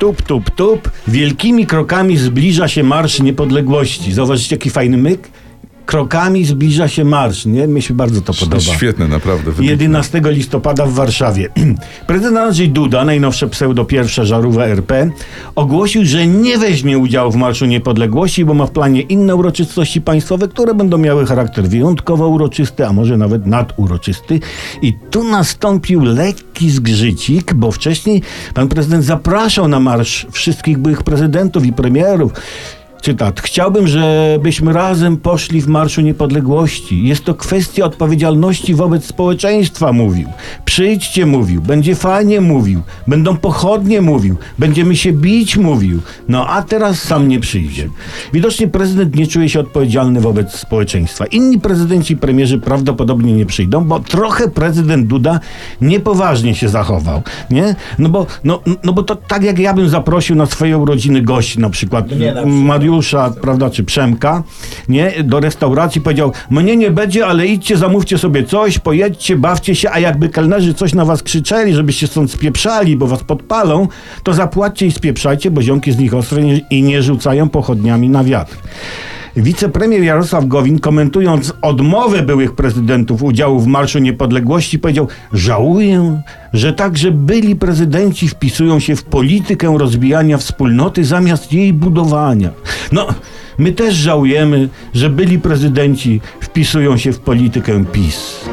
tup, tup, tup, wielkimi krokami zbliża się Marsz Niepodległości. Zauważycie, jaki fajny myk? Krokami zbliża się marsz, nie? Mnie się bardzo to podoba. Świetne, naprawdę. Wybitne. 11 listopada w Warszawie. Prezydent Andrzej Duda, najnowsze pseudo pierwsza żarówka RP, ogłosił, że nie weźmie udziału w Marszu Niepodległości, bo ma w planie inne uroczystości państwowe, które będą miały charakter wyjątkowo uroczysty, a może nawet naduroczysty. I tu nastąpił lekki zgrzycik, bo wcześniej pan prezydent zapraszał na marsz wszystkich byłych prezydentów i premierów. Cytat. Chciałbym, żebyśmy razem poszli w Marszu Niepodległości. Jest to kwestia odpowiedzialności wobec społeczeństwa, mówił. Przyjdźcie, mówił. Będzie fajnie, mówił. Będą pochodnie, mówił. Będziemy się bić, mówił. No a teraz sam nie przyjdzie. Widocznie prezydent nie czuje się odpowiedzialny wobec społeczeństwa. Inni prezydenci i premierzy prawdopodobnie nie przyjdą, bo trochę prezydent Duda niepoważnie się zachował. Nie? No bo to tak jak ja bym zaprosił na swoje urodziny gości, na przykład Mariusza, prawda, czy Przemka, nie, do restauracji, powiedział: mnie nie będzie, ale idźcie, zamówcie sobie coś, pojedźcie, bawcie się, a jakby kelnerzy coś na was krzyczeli, żebyście stąd spieprzali, bo was podpalą, to zapłaćcie i spieprzajcie, bo ziomki z nich ostre i nie rzucają pochodniami na wiatr. Wicepremier Jarosław Gowin, komentując odmowę byłych prezydentów udziału w Marszu Niepodległości, powiedział: żałuję, że także byli prezydenci wpisują się w politykę rozbijania wspólnoty zamiast jej budowania. No, my też żałujemy, że byli prezydenci wpisują się w politykę PiS.